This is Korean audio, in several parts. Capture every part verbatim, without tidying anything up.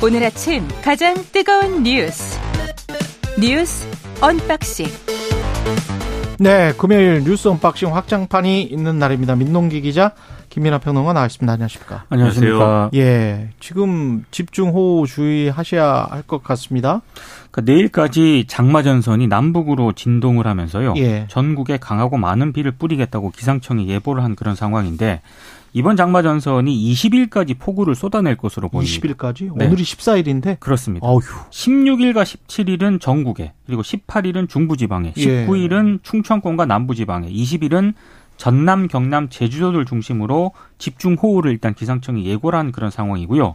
오늘 아침 가장 뜨거운 뉴스 뉴스 언박싱. 네, 금요일 뉴스 언박싱 확장판이 있는 날입니다. 민동기 기자, 김민하 평론가 나와있습니다. 안녕하십니까? 안녕하십니까? 예, 지금 집중호우 주의하셔야 할 것 같습니다. 그러니까 내일까지 장마전선이 남북으로 진동을 하면서요, 예, 전국에 강하고 많은 비를 뿌리겠다고 기상청이 예보를 한 그런 상황인데, 이번 장마전선이 이십 일까지 폭우를 쏟아낼 것으로 보입니다. 이십 일까지? 네. 오늘이 십사 일인데? 그렇습니다. 어휴. 십육 일과 십칠 일은 전국에, 그리고 십팔 일은 중부지방에, 십구 일은 예, 충청권과 남부지방에, 이십 일은 전남, 경남, 제주도를 중심으로 집중호우를 일단 기상청이 예고를 한 그런 상황이고요.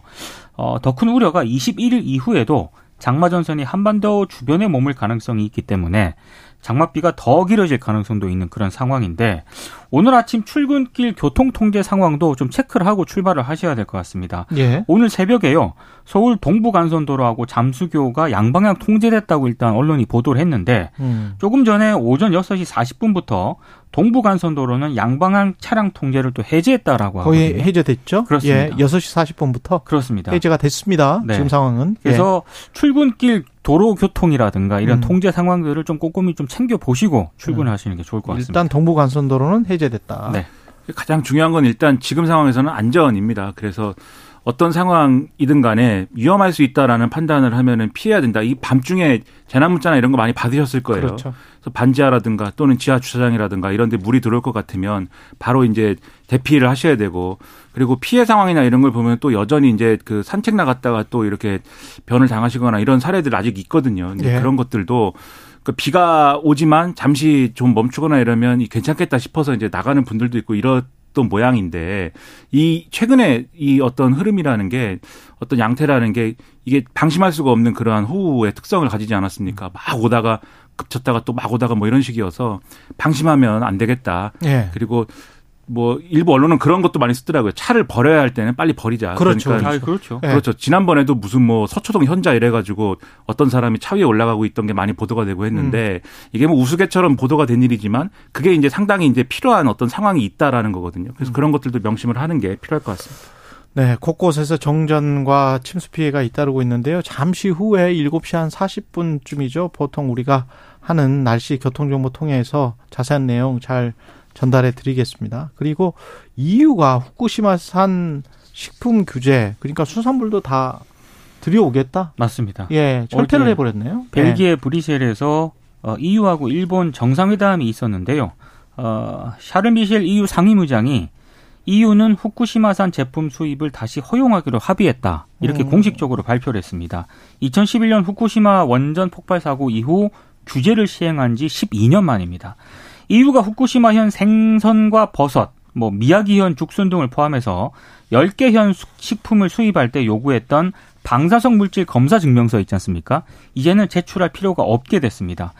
어, 더 큰 우려가 이십일 일 이후에도 장마전선이 한반도 주변에 머물 가능성이 있기 때문에 장맛비가 더 길어질 가능성도 있는 그런 상황인데, 오늘 아침 출근길 교통통제 상황도 좀 체크를 하고 출발을 하셔야 될 것 같습니다. 예. 오늘 새벽에요, 서울 동부간선도로하고 잠수교가 양방향 통제됐다고 일단 언론이 보도를 했는데, 음. 조금 전에 오전 여섯 시 사십 분부터 동부간선도로는 양방향 차량 통제를 또 해제했다라고 하거든요. 거의 해제됐죠? 그렇습니다. 예, 여섯 시 사십 분부터? 그렇습니다. 해제가 됐습니다. 네. 지금 상황은. 그래서 예, 출근길 도로교통이라든가 이런 음. 통제 상황들을 좀 꼼꼼히 좀 챙겨보시고 출근하시는 게 좋을 것 같습니다. 일단 동부간선도로는 해제됐다. 네. 가장 중요한 건 일단 지금 상황에서는 안전입니다. 그래서 어떤 상황이든 간에 위험할 수 있다라는 판단을 하면은 피해야 된다. 이 밤중에 재난문자나 이런 거 많이 받으셨을 거예요. 그렇죠. 그래서 반지하라든가 또는 지하 주차장이라든가 이런 데 물이 들어올 것 같으면 바로 이제 대피를 하셔야 되고, 그리고 피해 상황이나 이런 걸 보면 또 여전히 이제 그 산책 나갔다가 또 이렇게 변을 당하시거나 이런 사례들 아직 있거든요. 근데 예, 그런 것들도 그 비가 오지만 잠시 좀 멈추거나 이러면 괜찮겠다 싶어서 이제 나가는 분들도 있고 이런 또 모양인데, 이 최근에 이 어떤 흐름이라는 게, 어떤 양태라는 게 이게 방심할 수가 없는 그러한 호우의 특성을 가지지 않았습니까? 막 오다가 급쳤다가 또 막 오다가 뭐 이런 식이어서 방심하면 안 되겠다. 예. 그리고 뭐 일부 언론은 그런 것도 많이 쓰더라고요. 차를 버려야 할 때는 빨리 버리자. 그렇죠. 그러니까 아, 그렇죠. 네. 그렇죠. 지난번에도 무슨 뭐 서초동 현자 이래가지고 어떤 사람이 차 위에 올라가고 있던 게 많이 보도가 되고 했는데, 음. 이게 뭐 우스갯처럼 보도가 된 일이지만 그게 이제 상당히 이제 필요한 어떤 상황이 있다라는 거거든요. 그래서 음. 그런 것들도 명심을 하는 게 필요할 것 같습니다. 네, 곳곳에서 정전과 침수 피해가 잇따르고 있는데요. 잠시 후에 일곱 시 한 사십 분쯤이죠. 보통 우리가 하는 날씨 교통정보 통해서 자세한 내용 잘 전달해 드리겠습니다. 그리고 이유가 후쿠시마산 식품 규제, 그러니까 수산물도 다 들여오겠다? 맞습니다. 예, 철퇴를 해버렸네요. 벨기에 예, 브뤼셀에서 이유하고 일본 정상회담이 있었는데요. 어, 샤를 미셸 이유 상임의장이 이유는 후쿠시마산 제품 수입을 다시 허용하기로 합의했다, 이렇게 음. 공식적으로 발표를 했습니다. 이천십일 년 후쿠시마 원전 폭발 사고 이후 규제를 시행한 지 십이 년 만입니다. 이유가 후쿠시마현 생선과 버섯, 뭐 미야기현 죽순 등을 포함해서 열 개 현 식품을 수입할 때 요구했던 방사성 물질 검사 증명서 있지 않습니까? 이제는 제출할 필요가 없게 됐습니다.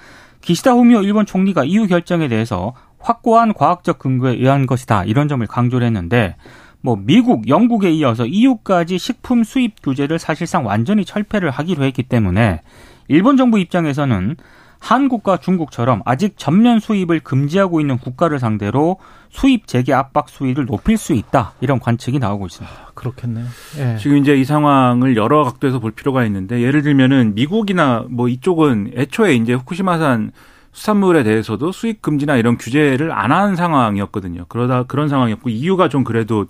기시다 후미오 일본 총리가 이유 결정에 대해서 확고한 과학적 근거에 의한 것이다, 이런 점을 강조를 했는데, 뭐 미국, 영국에 이어서 이유까지 식품 수입 규제를 사실상 완전히 철폐를 하기로 했기 때문에 일본 정부 입장에서는 한국과 중국처럼 아직 전면 수입을 금지하고 있는 국가를 상대로 수입 재개 압박 수위를 높일 수 있다, 이런 관측이 나오고 있습니다. 아, 그렇겠네요. 예. 지금 이제 이 상황을 여러 각도에서 볼 필요가 있는데, 예를 들면은 미국이나 뭐 이쪽은 애초에 이제 후쿠시마산 수산물에 대해서도 수입 금지나 이런 규제를 안 한 상황이었거든요. 그러다 그런 상황이었고, 이유가 좀 그래도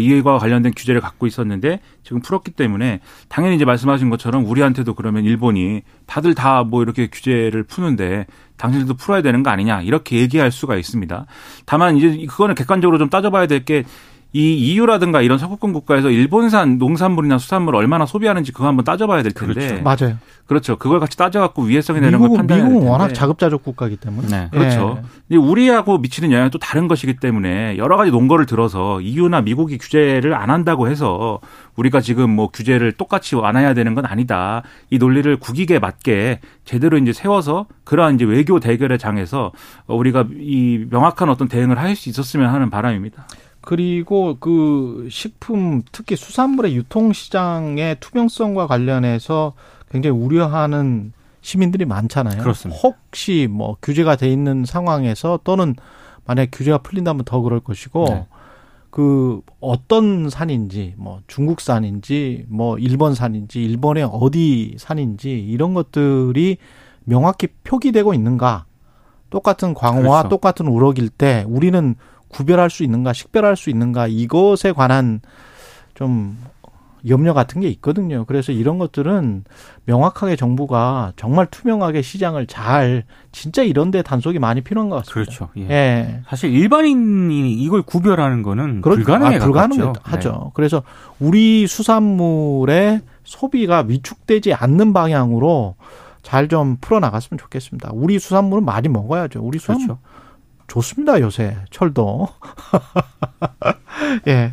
이와 관련된 규제를 갖고 있었는데 지금 풀었기 때문에 당연히 이제 말씀하신 것처럼 우리한테도 그러면 일본이 다들 다 뭐 이렇게 규제를 푸는데 당신들도 풀어야 되는 거 아니냐, 이렇게 얘기할 수가 있습니다. 다만 이제 그거는 객관적으로 좀 따져봐야 될 게, 이 이유라든가 이런 서구권 국가에서 일본산 농산물이나 수산물을 얼마나 소비하는지 그거 한번 따져봐야 될 텐데. 그렇죠. 맞아요. 그렇죠. 그걸 같이 따져갖고 위해성이 되는 걸 판단해야 될 텐데. 미국은 워낙 자급자족 국가이기 때문에. 네. 그렇죠. 네. 우리하고 미치는 영향은 또 다른 것이기 때문에 여러 가지 논거를 들어서 이유나 미국이 규제를 안 한다고 해서 우리가 지금 뭐 규제를 똑같이 안 해야 되는 건 아니다, 이 논리를 국익에 맞게 제대로 이제 세워서 그러한 이제 외교 대결의 장에서 우리가 이 명확한 어떤 대응을 할 수 있었으면 하는 바람입니다. 그리고 그 식품, 특히 수산물의 유통시장의 투명성과 관련해서 굉장히 우려하는 시민들이 많잖아요. 그렇습니다. 혹시 뭐 규제가 돼 있는 상황에서, 또는 만약 규제가 풀린다면 더 그럴 것이고, 네, 그 어떤 산인지, 뭐 중국산인지, 뭐 일본산인지, 일본의 어디 산인지 이런 것들이 명확히 표기되고 있는가? 똑같은 광어와 그렇죠. 똑같은 우럭일 때 우리는 구별할 수 있는가, 식별할 수 있는가, 이것에 관한 좀 염려 같은 게 있거든요. 그래서 이런 것들은 명확하게 정부가 정말 투명하게 시장을 잘, 진짜 이런 데 단속이 많이 필요한 것 같습니다. 그렇죠. 예. 예. 사실 일반인이 이걸 구별하는 거는 그렇, 불가능해 아, 불가능하죠. 네. 그래서 우리 수산물의 소비가 위축되지 않는 방향으로 잘 좀 풀어나갔으면 좋겠습니다. 우리 수산물은 많이 먹어야죠. 우리 수산물 그렇죠. 좋습니다. 요새 철도. 예.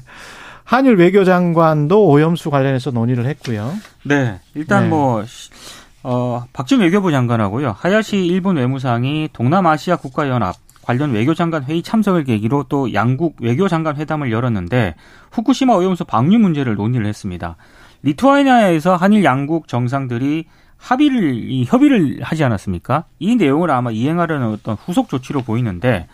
한일 외교장관도 오염수 관련해서 논의를 했고요. 네, 일단 네. 뭐 어, 박진 외교부 장관하고요, 하야시 일본 외무상이 동남아시아 국가연합 관련 외교장관 회의 참석을 계기로 또 양국 외교장관 회담을 열었는데 후쿠시마 오염수 방류 문제를 논의를 했습니다. 리투아니아에서 한일 양국 정상들이 합의를 이 협의를 하지 않았습니까? 이 내용을 아마 이행하려는 어떤 후속 조치로 보이는데.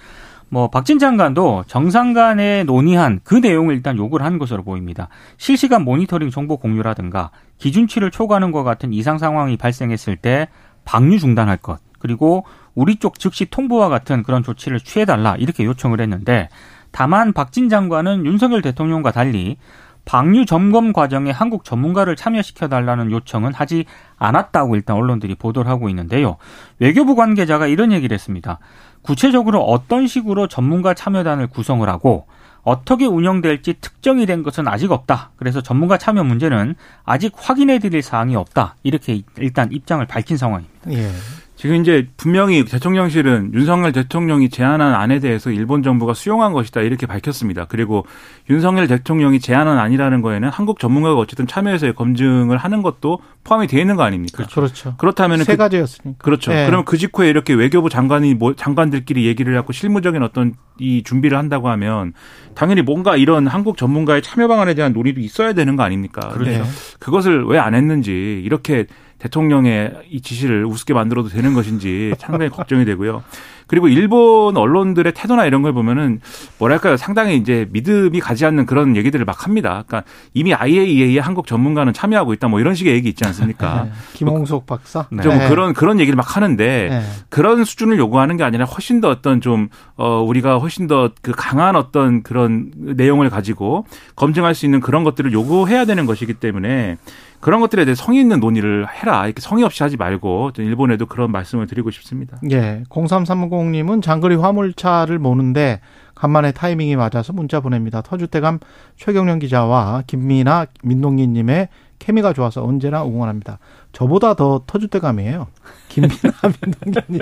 뭐 박진 장관도 정상 간에 논의한 그 내용을 일단 요구를 한 것으로 보입니다. 실시간 모니터링 정보 공유라든가 기준치를 초과하는 것 같은 이상 상황이 발생했을 때 방류 중단할 것, 그리고 우리 쪽 즉시 통보와 같은 그런 조치를 취해달라 이렇게 요청을 했는데, 다만 박진 장관은 윤석열 대통령과 달리 방류 점검 과정에 한국 전문가를 참여시켜달라는 요청은 하지 않았다고 일단 언론들이 보도를 하고 있는데요. 외교부 관계자가 이런 얘기를 했습니다. 구체적으로 어떤 식으로 전문가 참여단을 구성을 하고 어떻게 운영될지 특정이 된 것은 아직 없다. 그래서 전문가 참여 문제는 아직 확인해드릴 사항이 없다. 이렇게 일단 입장을 밝힌 상황입니다. 예. 지금 이제 분명히 대통령실은 윤석열 대통령이 제안한 안에 대해서 일본 정부가 수용한 것이다 이렇게 밝혔습니다. 그리고 윤석열 대통령이 제안한 안이라는 거에는 한국 전문가가 어쨌든 참여해서 검증을 하는 것도 포함이 되어 있는 거 아닙니까? 그렇죠. 그렇다면은 세 가지였으니까. 그, 그렇죠. 네. 그럼 그 직후에 이렇게 외교부 장관이 뭐 장관들끼리 얘기를 하고 실무적인 어떤 이 준비를 한다고 하면 당연히 뭔가 이런 한국 전문가의 참여 방안에 대한 논의도 있어야 되는 거 아닙니까? 그렇죠. 네. 그것을 왜 안 했는지, 이렇게 대통령의 이 지시를 우습게 만들어도 되는 것인지 상당히 걱정이 되고요. 그리고 일본 언론들의 태도나 이런 걸 보면은 뭐랄까요, 상당히 이제 믿음이 가지 않는 그런 얘기들을 막 합니다. 그러니까 이미 아이에이이에이에 한국 전문가는 참여하고 있다, 뭐 이런 식의 얘기 있지 않습니까? 네. 김홍석 박사? 네. 좀 그런 그런 얘기를 막 하는데 네. 그런 수준을 요구하는 게 아니라 훨씬 더 어떤 좀 어, 우리가 훨씬 더 그 강한 어떤 그런 내용을 가지고 검증할 수 있는 그런 것들을 요구해야 되는 것이기 때문에 그런 것들에 대해 성의 있는 논의를 해라. 이렇게 성의 없이 하지 말고 일본에도 그런 말씀을 드리고 싶습니다. 예. 공삼삼공님은 장거리 화물차를 모는데 간만에 타이밍이 맞아서 문자 보냅니다. 터줏대감 최경련 기자와 김민하, 민동기 님의 케미가 좋아서 언제나 응원합니다. 저보다 더 터줏대감이에요. 김민하, 민동기 님.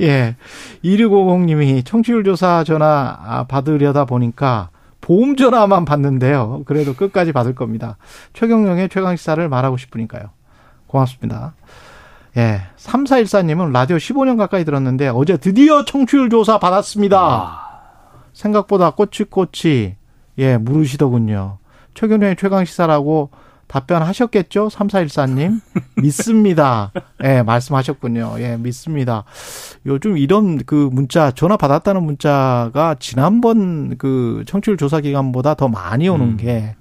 예. 이육오공님이 청취율 조사 전화 받으려다 보니까 보험 전화만 받는데요. 그래도 끝까지 받을 겁니다. 최경영의 최강시사를 말하고 싶으니까요. 고맙습니다. 예, 삼사일사님은 라디오 십오 년 가까이 들었는데 어제 드디어 청취율 조사 받았습니다. 와. 생각보다 꼬치꼬치 예 물으시더군요. 최경영의 최강시사라고 답변하셨겠죠? 삼사일사님. 믿습니다. 예, 말씀하셨군요. 예, 믿습니다. 요즘 이런 그 문자, 전화 받았다는 문자가 지난번 그 청취율 조사 기간보다 더 많이 오는 게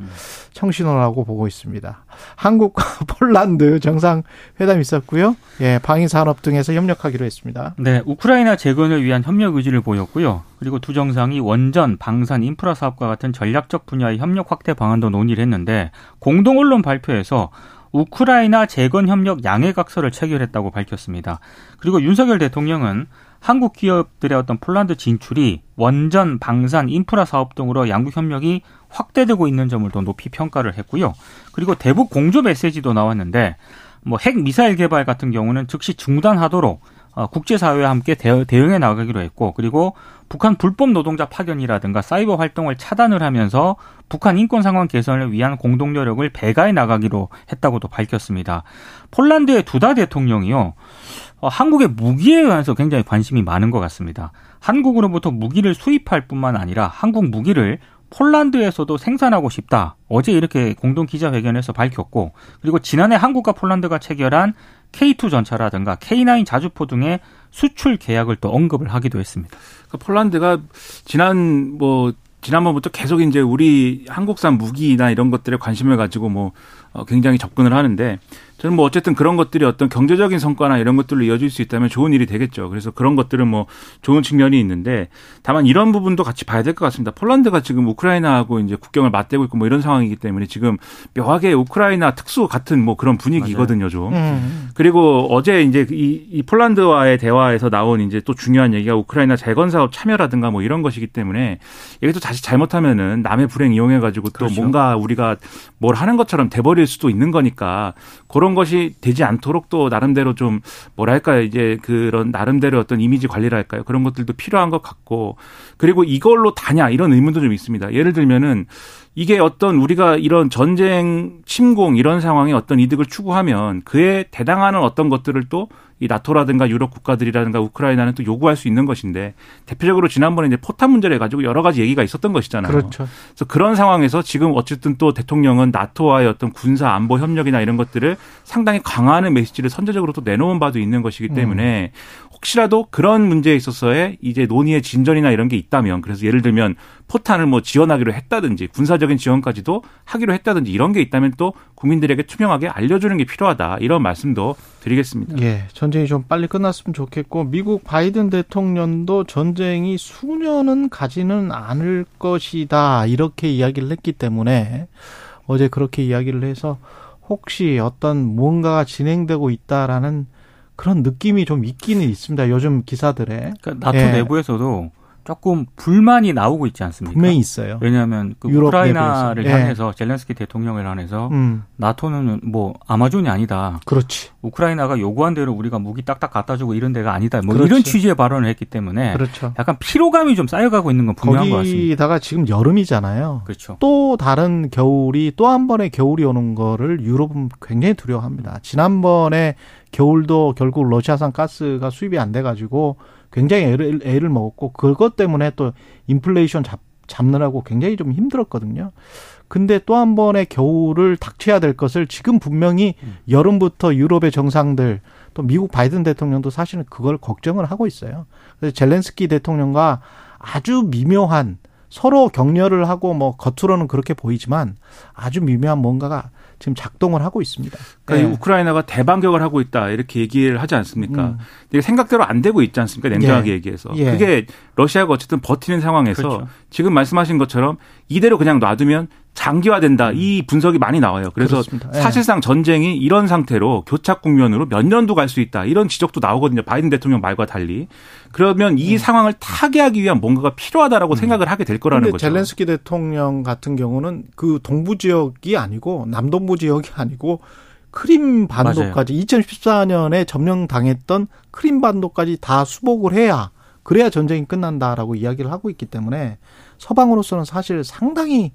청신호라고 보고 있습니다. 한국과 폴란드 정상회담이 있었고요. 예, 방위산업 등에서 협력하기로 했습니다. 네, 우크라이나 재건을 위한 협력 의지를 보였고요. 그리고 두 정상이 원전, 방산, 인프라 사업과 같은 전략적 분야의 협력 확대 방안도 논의를 했는데 공동 언론 발표에서 우크라이나 재건 협력 양해각서를 체결했다고 밝혔습니다. 그리고 윤석열 대통령은 한국 기업들의 어떤 폴란드 진출이 원전, 방산, 인프라 사업 등으로 양국 협력이 확대되고 있는 점을 더 높이 평가를 했고요. 그리고 대북 공조 메시지도 나왔는데 뭐 핵 미사일 개발 같은 경우는 즉시 중단하도록 국제사회와 함께 대응해 나가기로 했고, 그리고 북한 불법 노동자 파견이라든가 사이버 활동을 차단을 하면서 북한 인권 상황 개선을 위한 공동 노력을 배가해 나가기로 했다고도 밝혔습니다. 폴란드의 두다 대통령이요, 한국의 무기에 관해서 굉장히 관심이 많은 것 같습니다. 한국으로부터 무기를 수입할 뿐만 아니라 한국 무기를 폴란드에서도 생산하고 싶다. 어제 이렇게 공동 기자회견에서 밝혔고, 그리고 지난해 한국과 폴란드가 체결한 케이 투 전차라든가 케이 나인 자주포 등의 수출 계약을 또 언급을 하기도 했습니다. 폴란드가 지난 뭐 지난번부터 계속 이제 우리 한국산 무기나 이런 것들에 관심을 가지고 뭐 굉장히 접근을 하는데 저는 뭐 어쨌든 그런 것들이 어떤 경제적인 성과나 이런 것들로 이어질 수 있다면 좋은 일이 되겠죠. 그래서 그런 것들은 뭐 좋은 측면이 있는데 다만 이런 부분도 같이 봐야 될 것 같습니다. 폴란드가 지금 우크라이나하고 이제 국경을 맞대고 있고 뭐 이런 상황이기 때문에 지금 묘하게 우크라이나 특수 같은 뭐 그런 분위기거든요, 좀. 음. 그리고 어제 이제 이, 이 폴란드와의 대화에서 나온 이제 또 중요한 얘기가 우크라이나 재건 사업 참여라든가 뭐 이런 것이기 때문에 이게 또 다시 잘못하면은 남의 불행 이용해 가지고 또 그렇죠. 뭔가 우리가 뭘 하는 것처럼 돼버릴 수도 있는 거니까 그런 것이 되지 않도록 또 나름대로 좀 뭐랄까요 이제 그런 나름대로 어떤 이미지 관리랄까요 그런 것들도 필요한 것 같고 그리고 이걸로 다냐 이런 의문도 좀 있습니다. 예를 들면은 이게 어떤 우리가 이런 전쟁 침공 이런 상황에 어떤 이득을 추구하면 그에 대당하는 어떤 것들을 또 이 나토라든가 유럽 국가들이라든가 우크라이나는 또 요구할 수 있는 것인데 대표적으로 지난번에 이제 포탄 문제를 가지고 여러 가지 얘기가 있었던 것이잖아요. 그렇죠. 그래서 그런 상황에서 지금 어쨌든 또 대통령은 나토와의 어떤 군사 안보 협력이나 이런 것들을 상당히 강화하는 메시지를 선제적으로 또 내놓은 바도 있는 것이기 때문에 음. 혹시라도 그런 문제에 있어서의 이제 논의의 진전이나 이런 게 있다면 그래서 예를 들면 포탄을 뭐 지원하기로 했다든지 군사적인 지원까지도 하기로 했다든지 이런 게 있다면 또 국민들에게 투명하게 알려주는 게 필요하다 이런 말씀도 드리겠습니다. 예, 전쟁이 좀 빨리 끝났으면 좋겠고 미국 바이든 대통령도 전쟁이 수년은 가지는 않을 것이다 이렇게 이야기를 했기 때문에 어제 그렇게 이야기를 해서 혹시 어떤 무언가가 진행되고 있다라는 그런 느낌이 좀 있기는 있습니다. 요즘 기사들에. 그러니까 나토 예. 내부에서도 조금 불만이 나오고 있지 않습니까? 분명히 있어요. 왜냐하면 그 우크라이나를 내부에서. 향해서 예. 젤렌스키 대통령을 향해서 음. 나토는 뭐 아마존이 아니다. 그렇지. 우크라이나가 요구한 대로 우리가 무기 딱딱 갖다 주고 이런 데가 아니다. 뭐 그렇지. 이런 취지의 발언을 했기 때문에 그렇죠. 약간 피로감이 좀 쌓여가고 있는 건 분명한 것 같습니다. 거기다가 지금 여름이잖아요. 그렇죠. 또 다른 겨울이 또 한 번의 겨울이 오는 거를 유럽은 굉장히 두려워합니다. 지난번에 겨울도 결국 러시아산 가스가 수입이 안 돼가지고 굉장히 애를, 애를 먹었고 그것 때문에 또 인플레이션 잡, 잡느라고 굉장히 좀 힘들었거든요. 근데 또 한 번의 겨울을 닥쳐야 될 것을 지금 분명히 음. 여름부터 유럽의 정상들 또 미국 바이든 대통령도 사실은 그걸 걱정을 하고 있어요. 그래서 젤렌스키 대통령과 아주 미묘한 서로 격려를 하고 뭐 겉으로는 그렇게 보이지만 아주 미묘한 뭔가가 지금 작동을 하고 있습니다. 그러니까 네. 우크라이나가 대반격을 하고 있다 이렇게 얘기를 하지 않습니까? 음. 이게 생각대로 안 되고 있지 않습니까? 냉정하게 예. 얘기해서. 예. 그게 러시아가 어쨌든 버티는 상황에서 그렇죠. 지금 말씀하신 것처럼 이대로 그냥 놔두면 장기화된다. 음. 이 분석이 많이 나와요. 그래서 예. 사실상 전쟁이 이런 상태로 교착 국면으로 몇 년도 갈 수 있다. 이런 지적도 나오거든요. 바이든 대통령 말과 달리. 그러면 이 음. 상황을 타개하기 위한 뭔가가 필요하다라고 음. 생각을 하게 될 거라는 거죠. 그런데 젤렌스키 대통령 같은 경우는 그 동부 지역이 아니고 남동부 지역이 아니고 크림반도까지 맞아요. 이천십사 년에 점령당했던 크림반도까지 다 수복을 해야 그래야 전쟁이 끝난다라고 이야기를 하고 있기 때문에 서방으로서는 사실 상당히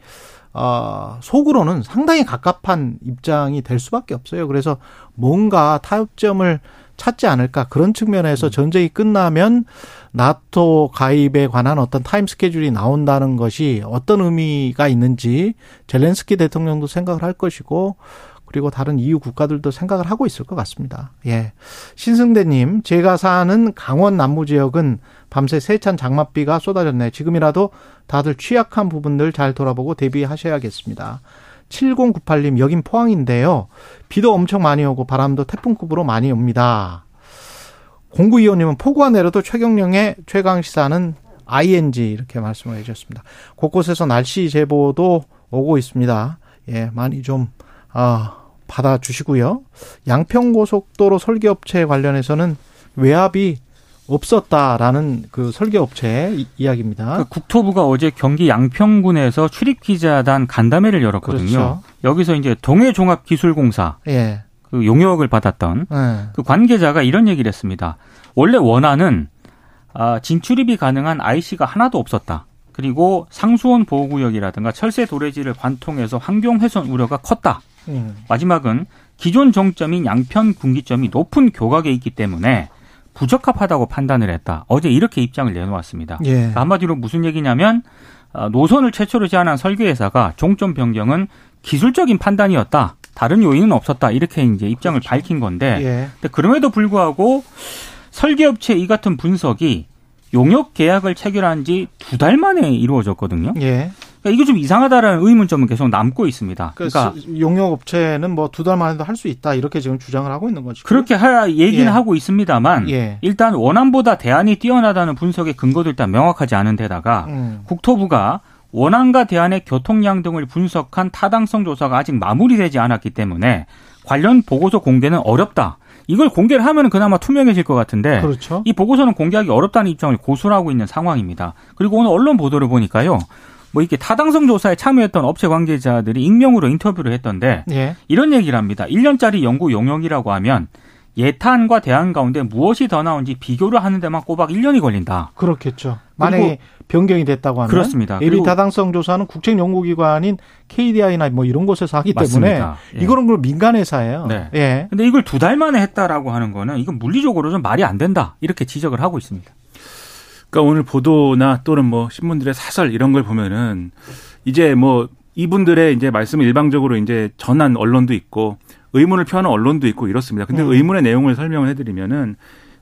어, 속으로는 상당히 갑갑한 입장이 될 수밖에 없어요. 그래서 뭔가 타협점을 찾지 않을까 그런 측면에서 음. 전쟁이 끝나면 나토 가입에 관한 어떤 타임 스케줄이 나온다는 것이 어떤 의미가 있는지 젤렌스키 대통령도 생각을 할 것이고 그리고 다른 이유 국가들도 생각을 하고 있을 것 같습니다. 예, 신승대님, 제가 사는 강원 남부 지역은 밤새 세찬 장맛비가 쏟아졌네. 지금이라도 다들 취약한 부분들 잘 돌아보고 대비하셔야겠습니다. 칠공구팔 님, 여긴 포항인데요. 비도 엄청 많이 오고 바람도 태풍급으로 많이 옵니다. 공구이오 님은 폭우가 내려도 최경령의 최강시사는 아이엔지 이렇게 말씀을 해주셨습니다. 곳곳에서 날씨 제보도 오고 있습니다. 예, 많이 좀 아. 받아주시고요. 양평고속도로 설계업체 관련해서는 외압이 없었다라는 그 설계업체 이야기입니다. 그러니까 국토부가 어제 경기 양평군에서 출입기자단 간담회를 열었거든요. 그렇죠. 여기서 이제 동해종합기술공사 예. 그 용역을 받았던 예. 그 관계자가 이런 얘기를 했습니다. 원래 원안은 진출입이 가능한 아이씨가 하나도 없었다. 그리고 상수원 보호구역이라든가 철새 도래지를 관통해서 환경훼손 우려가 컸다. 음. 마지막은 기존 정점인 양평 분기점이 높은 교각에 있기 때문에 부적합하다고 판단을 했다. 어제 이렇게 입장을 내놓았습니다. 예. 그러니까 한마디로 무슨 얘기냐면 노선을 최초로 제안한 설계회사가 종점 변경은 기술적인 판단이었다. 다른 요인은 없었다. 이렇게 이제 입장을 그렇죠. 밝힌 건데 예. 근데 그럼에도 불구하고 설계업체 이 같은 분석이 용역 계약을 체결한 지 두 달 만에 이루어졌거든요. 예. 그러니까 이게 좀 이상하다라는 의문점은 계속 남고 있습니다. 그러니까, 그러니까 용역 업체는 뭐 두 달 만에도 할 수 있다 이렇게 지금 주장을 하고 있는 거죠. 그렇게 하, 얘기는 예. 하고 있습니다만 예. 일단 원안보다 대안이 뛰어나다는 분석의 근거도 일단 명확하지 않은 데다가 음. 국토부가 원안과 대안의 교통량 등을 분석한 타당성 조사가 아직 마무리되지 않았기 때문에 관련 보고서 공개는 어렵다. 이걸 공개를 하면 그나마 투명해질 것 같은데 그렇죠. 이 보고서는 공개하기 어렵다는 입장을 고수하고 있는 상황입니다. 그리고 오늘 언론 보도를 보니까요. 뭐 이렇게 타당성 조사에 참여했던 업체 관계자들이 익명으로 인터뷰를 했던데 예. 이런 얘기를 합니다. 일 년짜리 연구 용역이라고 하면 예탄과 대안 가운데 무엇이 더 나은지 비교를 하는 데만 꼬박 일 년이 걸린다. 그렇겠죠. 만약에 변경이 됐다고 하면. 그렇습니다. 예비 타당성 조사는 국책연구기관인 케이디아이나 뭐 이런 곳에서 하기 맞습니다. 때문에 예. 이거는 민간회사예요. 네. 예. 근데 이걸 두 달 만에 했다라고 하는 거는 이건 물리적으로 좀 말이 안 된다. 이렇게 지적을 하고 있습니다. 그러니까 오늘 보도나 또는 뭐 신문들의 사설 이런 걸 보면은 이제 뭐 이분들의 이제 말씀을 일방적으로 이제 전한 언론도 있고 의문을 표하는 언론도 있고 이렇습니다. 근데 음. 의문의 내용을 설명을 해드리면은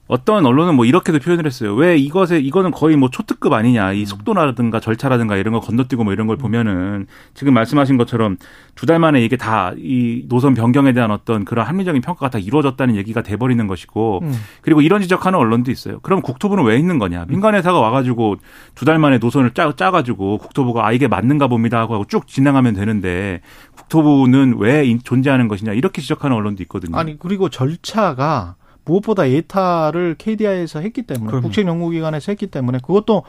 어떤 언론은 뭐 이렇게도 표현을 했어요. 왜 이것에, 이거는 거의 뭐 초특급 아니냐. 이 속도라든가 절차라든가 이런 거 건너뛰고 뭐 이런 걸 보면은 지금 말씀하신 것처럼 두 달 만에 이게 다 이 노선 변경에 대한 어떤 그런 합리적인 평가가 다 이루어졌다는 얘기가 돼버리는 것이고 음. 그리고 이런 지적하는 언론도 있어요. 그럼 국토부는 왜 있는 거냐. 민간회사가 와가지고 두 달 만에 노선을 짜, 짜가지고 국토부가 아, 이게 맞는가 봅니다 하고 쭉 진행하면 되는데 국토부는 왜 존재하는 것이냐. 이렇게 지적하는 언론도 있거든요. 아니, 그리고 절차가 무엇보다 예타를 케이디아이에서 했기 때문에 국책연구기관에서 했기 때문에 그것도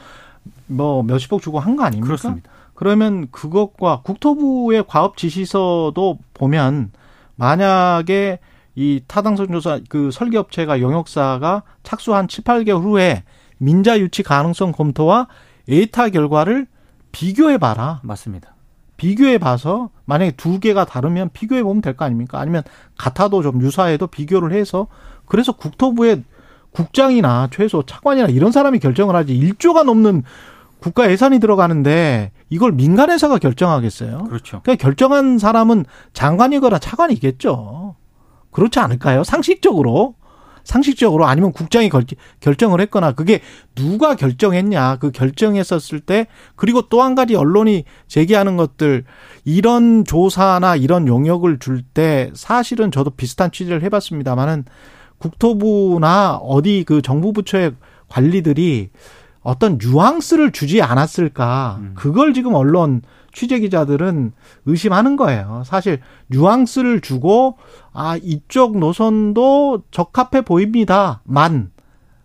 뭐 몇십억 주고 한 거 아닙니까? 그렇습니다. 그러면 그것과 국토부의 과업 지시서도 보면 만약에 이 타당성 조사 그 설계업체가 용역사가 착수한 칠, 팔 개월 후에 민자 유치 가능성 검토와 예타 결과를 비교해봐라. 맞습니다. 비교해봐서 만약에 두 개가 다르면 비교해보면 될 거 아닙니까? 아니면 같아도 좀 유사해도 비교를 해서 그래서 국토부의 국장이나 최소 차관이나 이런 사람이 결정을 하지 일조가 넘는 국가 예산이 들어가는데 이걸 민간회사가 결정하겠어요? 그렇죠. 그러니까 결정한 사람은 장관이거나 차관이겠죠. 그렇지 않을까요? 상식적으로. 상식적으로 아니면 국장이 결정을 했거나 그게 누가 결정했냐 그 결정했었을 때 그리고 또 한 가지 언론이 제기하는 것들 이런 조사나 이런 용역을 줄 때 사실은 저도 비슷한 취재를 해봤습니다만은 국토부나 어디 그 정부 부처의 관리들이 어떤 뉘앙스를 주지 않았을까 그걸 지금 언론 취재 기자들은 의심하는 거예요. 사실 뉘앙스를 주고 아 이쪽 노선도 적합해 보입니다만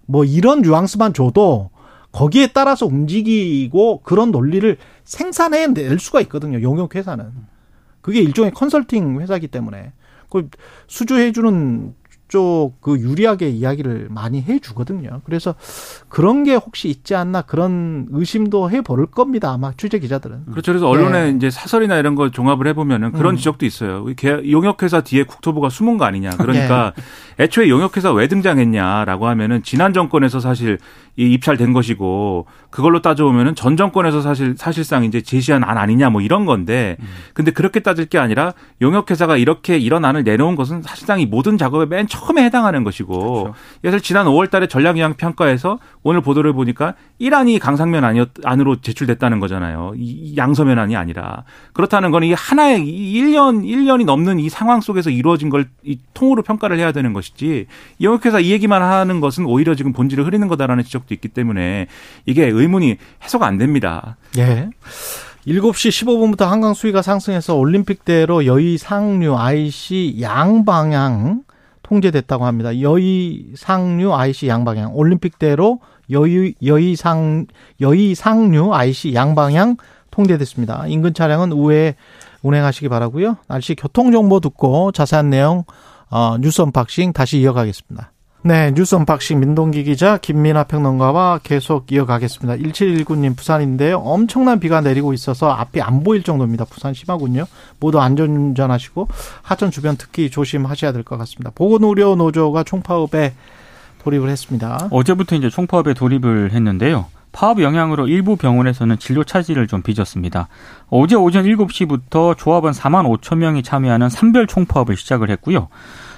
뭐 이런 뉘앙스만 줘도 거기에 따라서 움직이고 그런 논리를 생산해낼 수가 있거든요. 용역회사는. 그게 일종의 컨설팅 회사이기 때문에 그 수주해주는 쪽 그 유리하게 이야기를 많이 해주거든요. 그래서 그런 게 혹시 있지 않나 그런 의심도 해볼 겁니다. 아마 취재 기자들은. 그렇죠. 그래서 언론에 네. 이제 사설이나 이런 걸 종합을 해보면은 그런 음. 지적도 있어요. 용역회사 뒤에 국토부가 숨은 거 아니냐. 그러니까 네. 애초에 용역회사 왜 등장했냐라고 하면은 지난 정권에서 사실 이 입찰된 것이고 그걸로 따져보면은 전 정권에서 사실 사실상 이제 제시한 안 아니냐 뭐 이런 건데 음. 근데 그렇게 따질 게 아니라 용역회사가 이렇게 이런 안을 내놓은 것은 사실상 이 모든 작업에 맨 처음에 해당하는 것이고 그래서 그렇죠. 지난 오월 달에 전략영향평가에서 오늘 보도를 보니까 일 안이 강상면 안이었, 안으로 제출됐다는 거잖아요. 이, 양서면 안이 아니라 그렇다는 건 이 하나의 이 일 년 일 년이 넘는 이 상황 속에서 이루어진 걸 이 통으로 평가를 해야 되는 것이지 용역회사 이 얘기만 하는 것은 오히려 지금 본질을 흐리는 거다라는 지적. 있기 때문에 이게 의문이 해소가 안 됩니다. 예. 일곱 시 십오 분부터 한강 수위가 상승해서 올림픽대로 여의 상류 아이씨 양방향 통제됐다고 합니다. 여의 상류 아이씨 양방향 올림픽대로 여의 여의 상 여의 상류 아이씨 양방향 통제됐습니다. 인근 차량은 우회 운행하시기 바라고요. 날씨 교통 정보 듣고 자세한 내용 어, 뉴스 언박싱 다시 이어가겠습니다. 네, 뉴스 언박싱 민동기 기자, 김민하 평론가와 계속 이어가겠습니다. 일칠일구 님 부산인데요. 엄청난 비가 내리고 있어서 앞이 안 보일 정도입니다. 부산 심하군요. 모두 안전운전하시고 하천 주변 특히 조심하셔야 될 것 같습니다. 보건의료노조가 총파업에 돌입을 했습니다. 어제부터 이제 총파업에 돌입을 했는데요. 파업 영향으로 일부 병원에서는 진료 차질을 좀 빚었습니다. 어제 오전 일곱 시부터 조합원 사만 오천 명이 참여하는 산별 총파업을 시작을 했고요.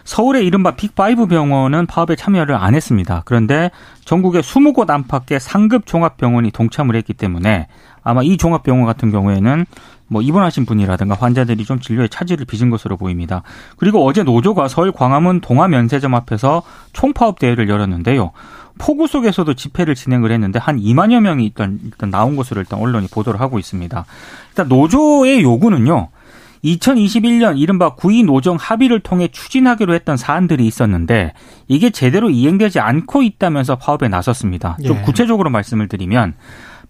서울의 이른바 빅 파이브 병원은 파업에 참여를 안 했습니다. 그런데 전국의 이십 곳 안팎의 상급 종합병원이 동참을 했기 때문에 아마 이 종합병원 같은 경우에는 뭐 입원하신 분이라든가 환자들이 좀 진료에 차질을 빚은 것으로 보입니다. 그리고 어제 노조가 서울 광화문 동화면세점 앞에서 총파업 대회를 열었는데요. 폭우 속에서도 집회를 진행을 했는데 한 이만여 명이 일단, 일단 나온 것으로 일단 언론이 보도를 하고 있습니다. 일단 노조의 요구는요. 이천이십일 년 이른바 구이노정 합의를 통해 추진하기로 했던 사안들이 있었는데 이게 제대로 이행되지 않고 있다면서 파업에 나섰습니다. 좀 예. 구체적으로 말씀을 드리면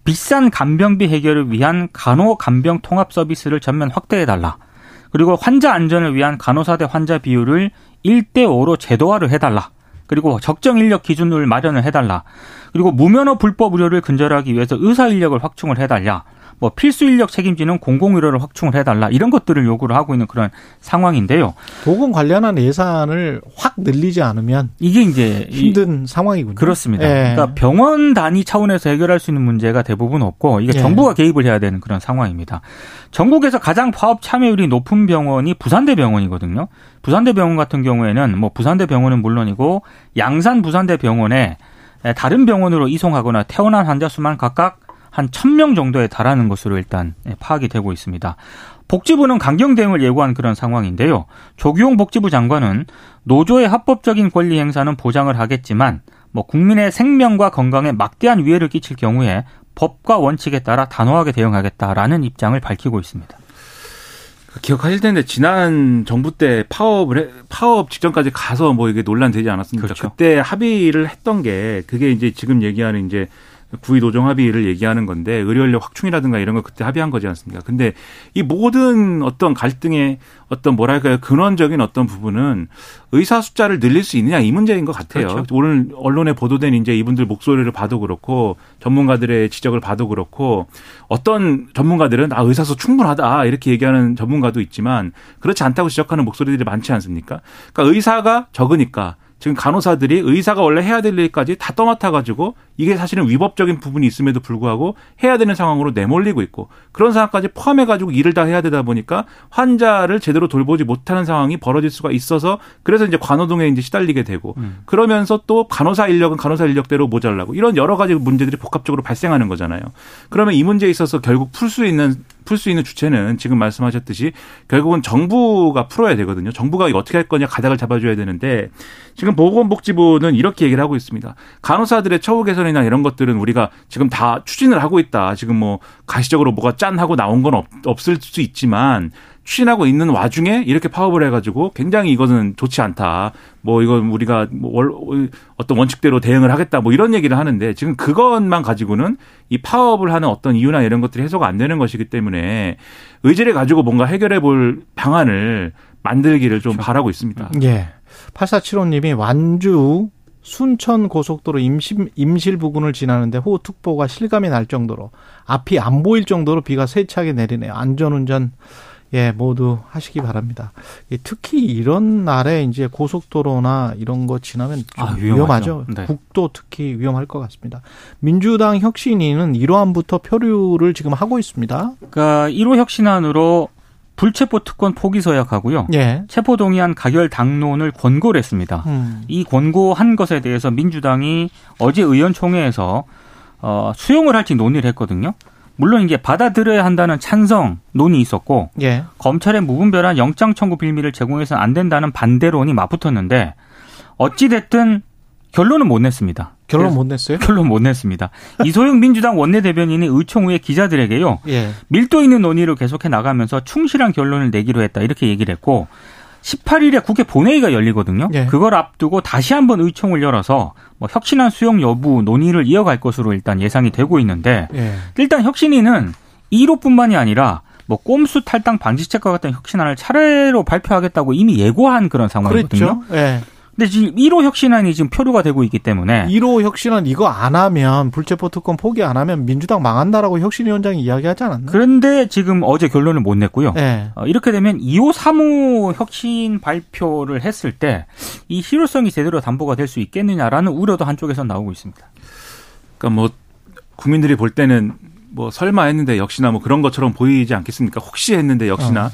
비싼 간병비 해결을 위한 간호간병통합 서비스를 전면 확대해달라. 그리고 환자 안전을 위한 간호사대 환자 비율을 일 대 오로 제도화를 해달라. 그리고 적정 인력 기준을 마련을 해달라. 그리고 무면허 불법 의료를 근절하기 위해서 의사 인력을 확충을 해달라. 뭐 필수 인력 책임지는 공공의료를 확충을 해달라. 이런 것들을 요구를 하고 있는 그런 상황인데요. 보건 관련한 예산을 확 늘리지 않으면 이게 이제 힘든 이, 상황이군요. 그렇습니다. 예. 그러니까 병원 단위 차원에서 해결할 수 있는 문제가 대부분 없고 이게 예. 정부가 개입을 해야 되는 그런 상황입니다. 전국에서 가장 파업 참여율이 높은 병원이 부산대 병원이거든요. 부산대 병원 같은 경우에는 뭐 부산대 병원은 물론이고 양산 부산대 병원에 다른 병원으로 이송하거나 퇴원한 환자 수만 각각 한 천 명 정도에 달하는 것으로 일단 파악이 되고 있습니다. 복지부는 강경 대응을 예고한 그런 상황인데요. 조기용 복지부 장관은 노조의 합법적인 권리 행사는 보장을 하겠지만 뭐 국민의 생명과 건강에 막대한 위해를 끼칠 경우에 법과 원칙에 따라 단호하게 대응하겠다라는 입장을 밝히고 있습니다. 기억하실 텐데 지난 정부 때 파업을 해, 파업 직전까지 가서 뭐 이게 논란되지 않았습니까? 그렇죠. 그때 합의를 했던 게 그게 이제 지금 얘기하는 이제 구의 노정 합의를 얘기하는 건데 의료인력 확충이라든가 이런 걸 그때 합의한 거지 않습니까? 근데 이 모든 어떤 갈등의 어떤 뭐랄까요 근원적인 어떤 부분은 의사 숫자를 늘릴 수 있느냐 이 문제인 것 같아요. 그렇죠. 오늘 언론에 보도된 이제 이분들 목소리를 봐도 그렇고 전문가들의 지적을 봐도 그렇고 어떤 전문가들은 아 의사수 충분하다 이렇게 얘기하는 전문가도 있지만 그렇지 않다고 지적하는 목소리들이 많지 않습니까? 그러니까 의사가 적으니까. 지금 간호사들이 의사가 원래 해야 될 일까지 다 떠맡아가지고 이게 사실은 위법적인 부분이 있음에도 불구하고 해야 되는 상황으로 내몰리고 있고 그런 상황까지 포함해가지고 일을 다 해야 되다 보니까 환자를 제대로 돌보지 못하는 상황이 벌어질 수가 있어서 그래서 이제 관호동에 이제 시달리게 되고 음. 그러면서 또 간호사 인력은 간호사 인력대로 모자라고 이런 여러 가지 문제들이 복합적으로 발생하는 거잖아요. 그러면 이 문제에 있어서 결국 풀 수 있는 풀 수 있는 주체는 지금 말씀하셨듯이 결국은 정부가 풀어야 되거든요. 정부가 어떻게 할 거냐 가닥을 잡아줘야 되는데 지금 보건복지부는 이렇게 얘기를 하고 있습니다. 간호사들의 처우 개선이나 이런 것들은 우리가 지금 다 추진을 하고 있다. 지금 뭐 가시적으로 뭐가 짠 하고 나온 건 없, 없을 수 있지만 추진하고 있는 와중에 이렇게 파업을 해가지고 굉장히 이것은 좋지 않다. 뭐 이건 우리가 뭐 월, 어떤 원칙대로 대응을 하겠다. 뭐 이런 얘기를 하는데 지금 그것만 가지고는 이 파업을 하는 어떤 이유나 이런 것들이 해소가 안 되는 것이기 때문에 의지를 가지고 뭔가 해결해 볼 방안을 만들기를 좀 그렇죠. 바라고 있습니다. 예. 팔사칠오 님이 완주 순천 고속도로 임실, 임실 부근을 지나는데 호우특보가 실감이 날 정도로 앞이 안 보일 정도로 비가 세차게 내리네요. 안전운전 예, 모두 하시기 바랍니다. 예, 특히 이런 날에 이제 고속도로나 이런 거 지나면 아, 위험하죠. 네. 국도 특히 위험할 것 같습니다. 민주당 혁신위는 일 호안부터 표류를 지금 하고 있습니다. 그러니까 일 호 혁신안으로 불체포 특권 포기 서약하고요. 예. 체포 동의안 가결 당론을 권고를 했습니다. 음. 이 권고한 것에 대해서 민주당이 어제 의원총회에서 어, 수용을 할지 논의를 했거든요. 물론 이게 받아들여야 한다는 찬성 논이 있었고 예. 검찰의 무분별한 영장 청구 빌미를 제공해서는 안 된다는 반대론이 맞붙었는데 어찌 됐든 결론은 못 냈습니다. 결론 못 냈어요? 결론 못 냈습니다. 이소영 민주당 원내대변인이 의총 후에 기자들에게요. 예. 밀도 있는 논의를 계속해 나가면서 충실한 결론을 내기로 했다. 이렇게 얘기를 했고 십팔 일에 국회 본회의가 열리거든요. 예. 그걸 앞두고 다시 한번 의총을 열어서 뭐 혁신안 수용 여부 논의를 이어갈 것으로 일단 예상이 되고 있는데 예. 일단 혁신위는 일 호뿐만이 아니라 뭐 꼼수 탈당 방지책과 같은 혁신안을 차례로 발표하겠다고 이미 예고한 그런 상황이거든요. 그렇죠. 예. 근데 지금 일 호 혁신안이 지금 표류가 되고 있기 때문에 일 호 혁신안 이거 안 하면 불체포 특권 포기 안 하면 민주당 망한다라고 혁신위원장이 이야기하지 않았나요? 그런데 지금 어제 결론을 못 냈고요. 네. 어, 이렇게 되면 이 호, 삼 호 혁신 발표를 했을 때 이 실효성이 제대로 담보가 될 수 있겠느냐라는 우려도 한쪽에서 나오고 있습니다. 그러니까 뭐 국민들이 볼 때는 뭐 설마 했는데 역시나 뭐 그런 것처럼 보이지 않겠습니까? 혹시 했는데 역시나 어.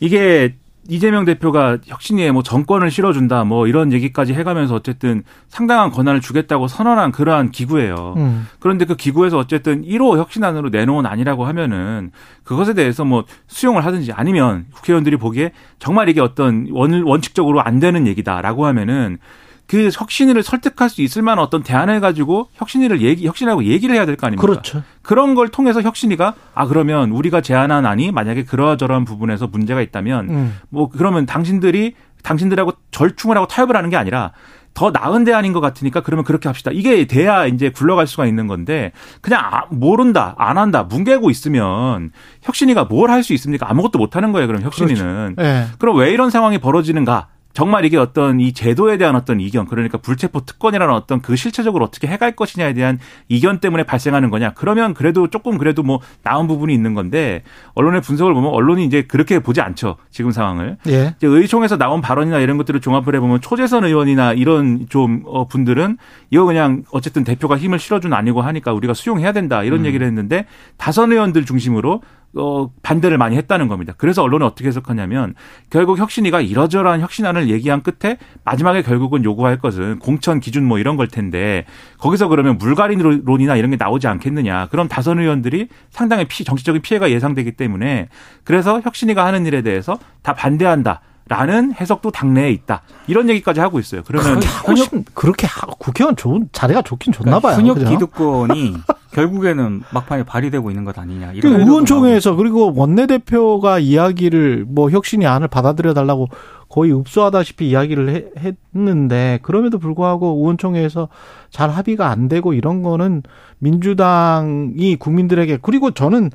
이게 이재명 대표가 혁신위에 뭐 정권을 실어준다 뭐 이런 얘기까지 해가면서 어쨌든 상당한 권한을 주겠다고 선언한 그러한 기구예요. 음. 그런데 그 기구에서 어쨌든 일 호 혁신안으로 내놓은 안이라고 하면은 그것에 대해서 뭐 수용을 하든지 아니면 국회의원들이 보기에 정말 이게 어떤 원, 원칙적으로 안 되는 얘기다라고 하면은 그 혁신위를 설득할 수 있을 만한 어떤 대안을 가지고 혁신위를 얘기, 혁신하고 얘기를 해야 될 거 아닙니까? 그렇죠. 그런 걸 통해서 혁신위가 아 그러면 우리가 제안한 안이 만약에 그러저러한 부분에서 문제가 있다면 음. 뭐 그러면 당신들이 당신들하고 절충을 하고 타협을 하는 게 아니라 더 나은 대안인 것 같으니까 그러면 그렇게 합시다. 이게 돼야 이제 굴러갈 수가 있는 건데 그냥 아, 모른다, 안 한다, 뭉개고 있으면 혁신위가 뭘 할 수 있습니까? 아무것도 못 하는 거예요. 그럼 혁신위는. 그렇죠. 네. 그럼 왜 이런 상황이 벌어지는가? 정말 이게 어떤 이 제도에 대한 어떤 이견, 그러니까 불체포 특권이라는 어떤 그 실체적으로 어떻게 해갈 것이냐에 대한 이견 때문에 발생하는 거냐. 그러면 그래도 조금 그래도 뭐 나은 부분이 있는 건데 언론의 분석을 보면 언론이 이제 그렇게 보지 않죠. 지금 상황을. 예. 이제 의총에서 나온 발언이나 이런 것들을 종합을 해보면 초재선 의원이나 이런 좀 어 분들은 이거 그냥 어쨌든 대표가 힘을 실어준 아니고 하니까 우리가 수용해야 된다 이런 음. 얘기를 했는데 다선 의원들 중심으로 어, 반대를 많이 했다는 겁니다. 그래서 언론은 어떻게 해석하냐면 결국 혁신위가 이러저러한 혁신안을 얘기한 끝에 마지막에 결국은 요구할 것은 공천 기준 뭐 이런 걸 텐데 거기서 그러면 물갈이론이나 이런 게 나오지 않겠느냐. 그럼 다선 의원들이 상당히 피, 정치적인 피해가 예상되기 때문에 그래서 혁신위가 하는 일에 대해서 다 반대한다. 라는 해석도 당내에 있다. 이런 얘기까지 하고 있어요. 그러면 현역 그렇게 국회의원 좋은 자리가 좋긴 좋나 봐요. 현역 기득권이 결국에는 막판에 발휘되고 있는 것 아니냐. 이런 그러니까 의원총회에서 그리고 원내대표가 이야기를 뭐 혁신이 안을 받아들여 달라고 거의 읍소하다시피 이야기를 해, 했는데 그럼에도 불구하고 의원총회에서 잘 합의가 안 되고 이런 거는 민주당이 국민들에게 그리고 저는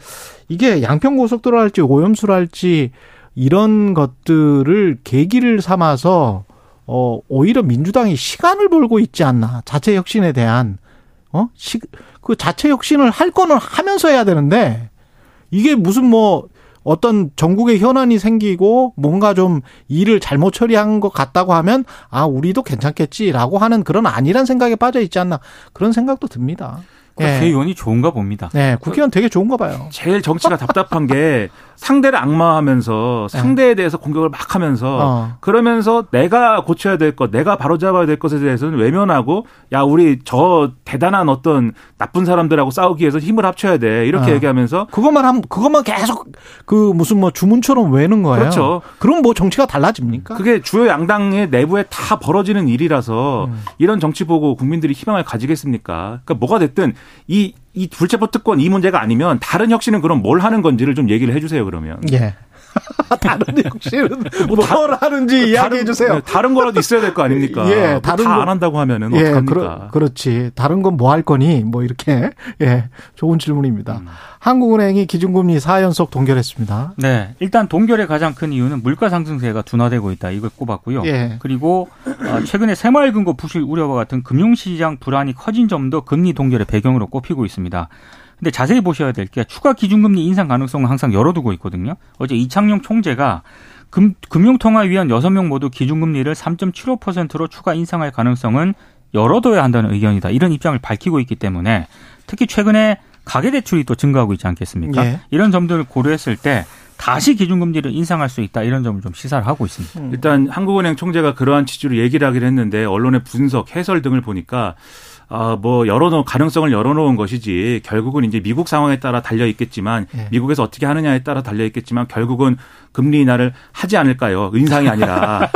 이게 양평고속도로 할지 오염수를 할지 이런 것들을 계기를 삼아서 어 오히려 민주당이 시간을 벌고 있지 않나. 자체 혁신에 대한 어? 시, 그 자체 혁신을 할 거는 하면서 해야 되는데 이게 무슨 뭐 어떤 전국의 현안이 생기고 뭔가 좀 일을 잘못 처리한 것 같다고 하면 아 우리도 괜찮겠지라고 하는 그런 안일한 생각에 빠져 있지 않나. 그런 생각도 듭니다. 국회의원이 네. 좋은가 봅니다. 네, 국회의원 되게 좋은가 봐요. 제일 정치가 답답한 게 상대를 악마하면서 상대에 대해서 공격을 막 하면서 어. 그러면서 내가 고쳐야 될 것, 내가 바로잡아야 될 것에 대해서는 외면하고 야 우리 저 대단한 어떤 나쁜 사람들하고 싸우기 위해서 힘을 합쳐야 돼 이렇게 어. 얘기하면서 그것만 함, 그것만 계속 그 무슨 뭐 주문처럼 외는 거예요. 그렇죠. 그럼 뭐 정치가 달라집니까? 그게 주요 양당의 내부에 다 벌어지는 일이라서 음. 이런 정치 보고 국민들이 희망을 가지겠습니까? 그러니까 뭐가 됐든. 이, 이 불체포 특권 이 문제가 아니면 다른 혁신은 그럼 뭘 하는 건지를 좀 얘기를 해 주세요, 그러면. 예. 다른 혁신은 뭐 뭘 하는지 이야기해 주세요. 다른 거라도 있어야 될 거 아닙니까? 예. 다른 다 안 한다고 하면은 예, 어떡합니까? 그러, 그렇지. 다른 건 뭐 할 거니? 뭐 이렇게. 예. 좋은 질문입니다. 음. 한국은행이 기준금리 사 연속 동결했습니다. 네. 일단 동결의 가장 큰 이유는 물가 상승세가 둔화되고 있다. 이걸 꼽았고요. 예. 그리고 최근에 새마을금고 부실 우려와 같은 금융시장 불안이 커진 점도 금리 동결의 배경으로 꼽히고 있습니다. 근데 자세히 보셔야 될 게 추가 기준금리 인상 가능성은 항상 열어두고 있거든요. 어제 이창용 총재가 금, 금융통화위원 여섯 명 모두 기준금리를 삼 점 칠오 퍼센트로 추가 인상할 가능성은 열어둬야 한다는 의견이다. 이런 입장을 밝히고 있기 때문에 특히 최근에 가계대출이 또 증가하고 있지 않겠습니까? 예. 이런 점들을 고려했을 때 다시 기준금리를 인상할 수 있다. 이런 점을 좀 시사를 하고 있습니다. 일단 한국은행 총재가 그러한 취지로 얘기를 하긴 했는데 언론의 분석, 해설 등을 보니까 아, 뭐, 열어놓은, 가능성을 열어놓은 것이지, 결국은 이제 미국 상황에 따라 달려있겠지만, 예. 미국에서 어떻게 하느냐에 따라 달려있겠지만, 결국은 금리 인하를 하지 않을까요? 인상이 아니라.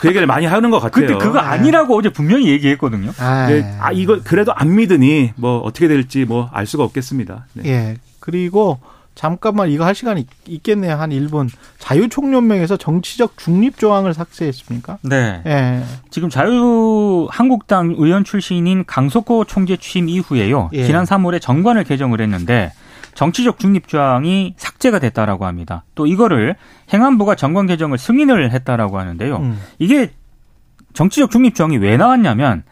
그 얘기를 많이 하는 것 같아요. 근데 그거 아니라고 네. 어제 분명히 얘기했거든요. 네. 아, 이거 그래도 안 믿으니, 뭐, 어떻게 될지 뭐, 알 수가 없겠습니다. 네. 예. 그리고, 잠깐만 이거 할 시간이 있겠네요. 한 일 분. 자유총연맹에서 정치적 중립조항을 삭제했습니까? 네. 예. 지금 자유한국당 의원 출신인 강석호 총재 취임 이후에요. 예. 지난 삼월에 정관을 개정을 했는데 정치적 중립조항이 삭제가 됐다라고 합니다. 또 이거를 행안부가 정관 개정을 승인을 했다라고 하는데요. 음. 이게 정치적 중립조항이 왜 나왔냐면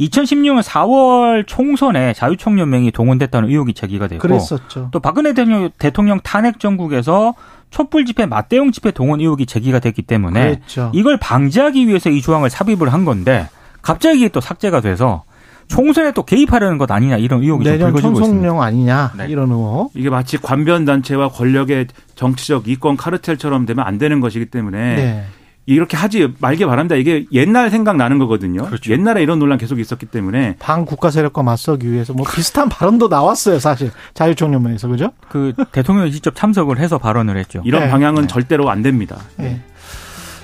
이천십육 년 사월 총선에 자유총연맹이 동원됐다는 의혹이 제기가 되고 그랬었죠. 또 박근혜 대통령, 대통령 탄핵 정국에서 촛불 집회, 맞대응 집회 동원 의혹이 제기가 됐기 때문에 그랬죠. 이걸 방지하기 위해서 이 조항을 삽입을 한 건데 갑자기 이게 또 삭제가 돼서 총선에 또 개입하려는 것 아니냐 이런 의혹이 좀 불거지고 있습니다. 내년 총선용 아니냐 네. 이런 의혹. 이게 마치 관변단체와 권력의 정치적 이권 카르텔처럼 되면 안 되는 것이기 때문에 네. 이렇게 하지 말게 바랍니다. 이게 옛날 생각나는 거거든요. 그렇죠. 옛날에 이런 논란 계속 있었기 때문에. 반국가 세력과 맞서기 위해서 뭐 비슷한 발언도 나왔어요. 사실 자유총연맹에서. 그죠? 그 대통령이 직접 참석을 해서 발언을 했죠. 이런 네. 방향은 네. 절대로 안 됩니다. 네.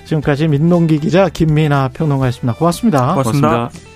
지금까지 민동기 기자, 김민하 평론가였습니다. 고맙습니다. 고맙습니다. 고맙습니다.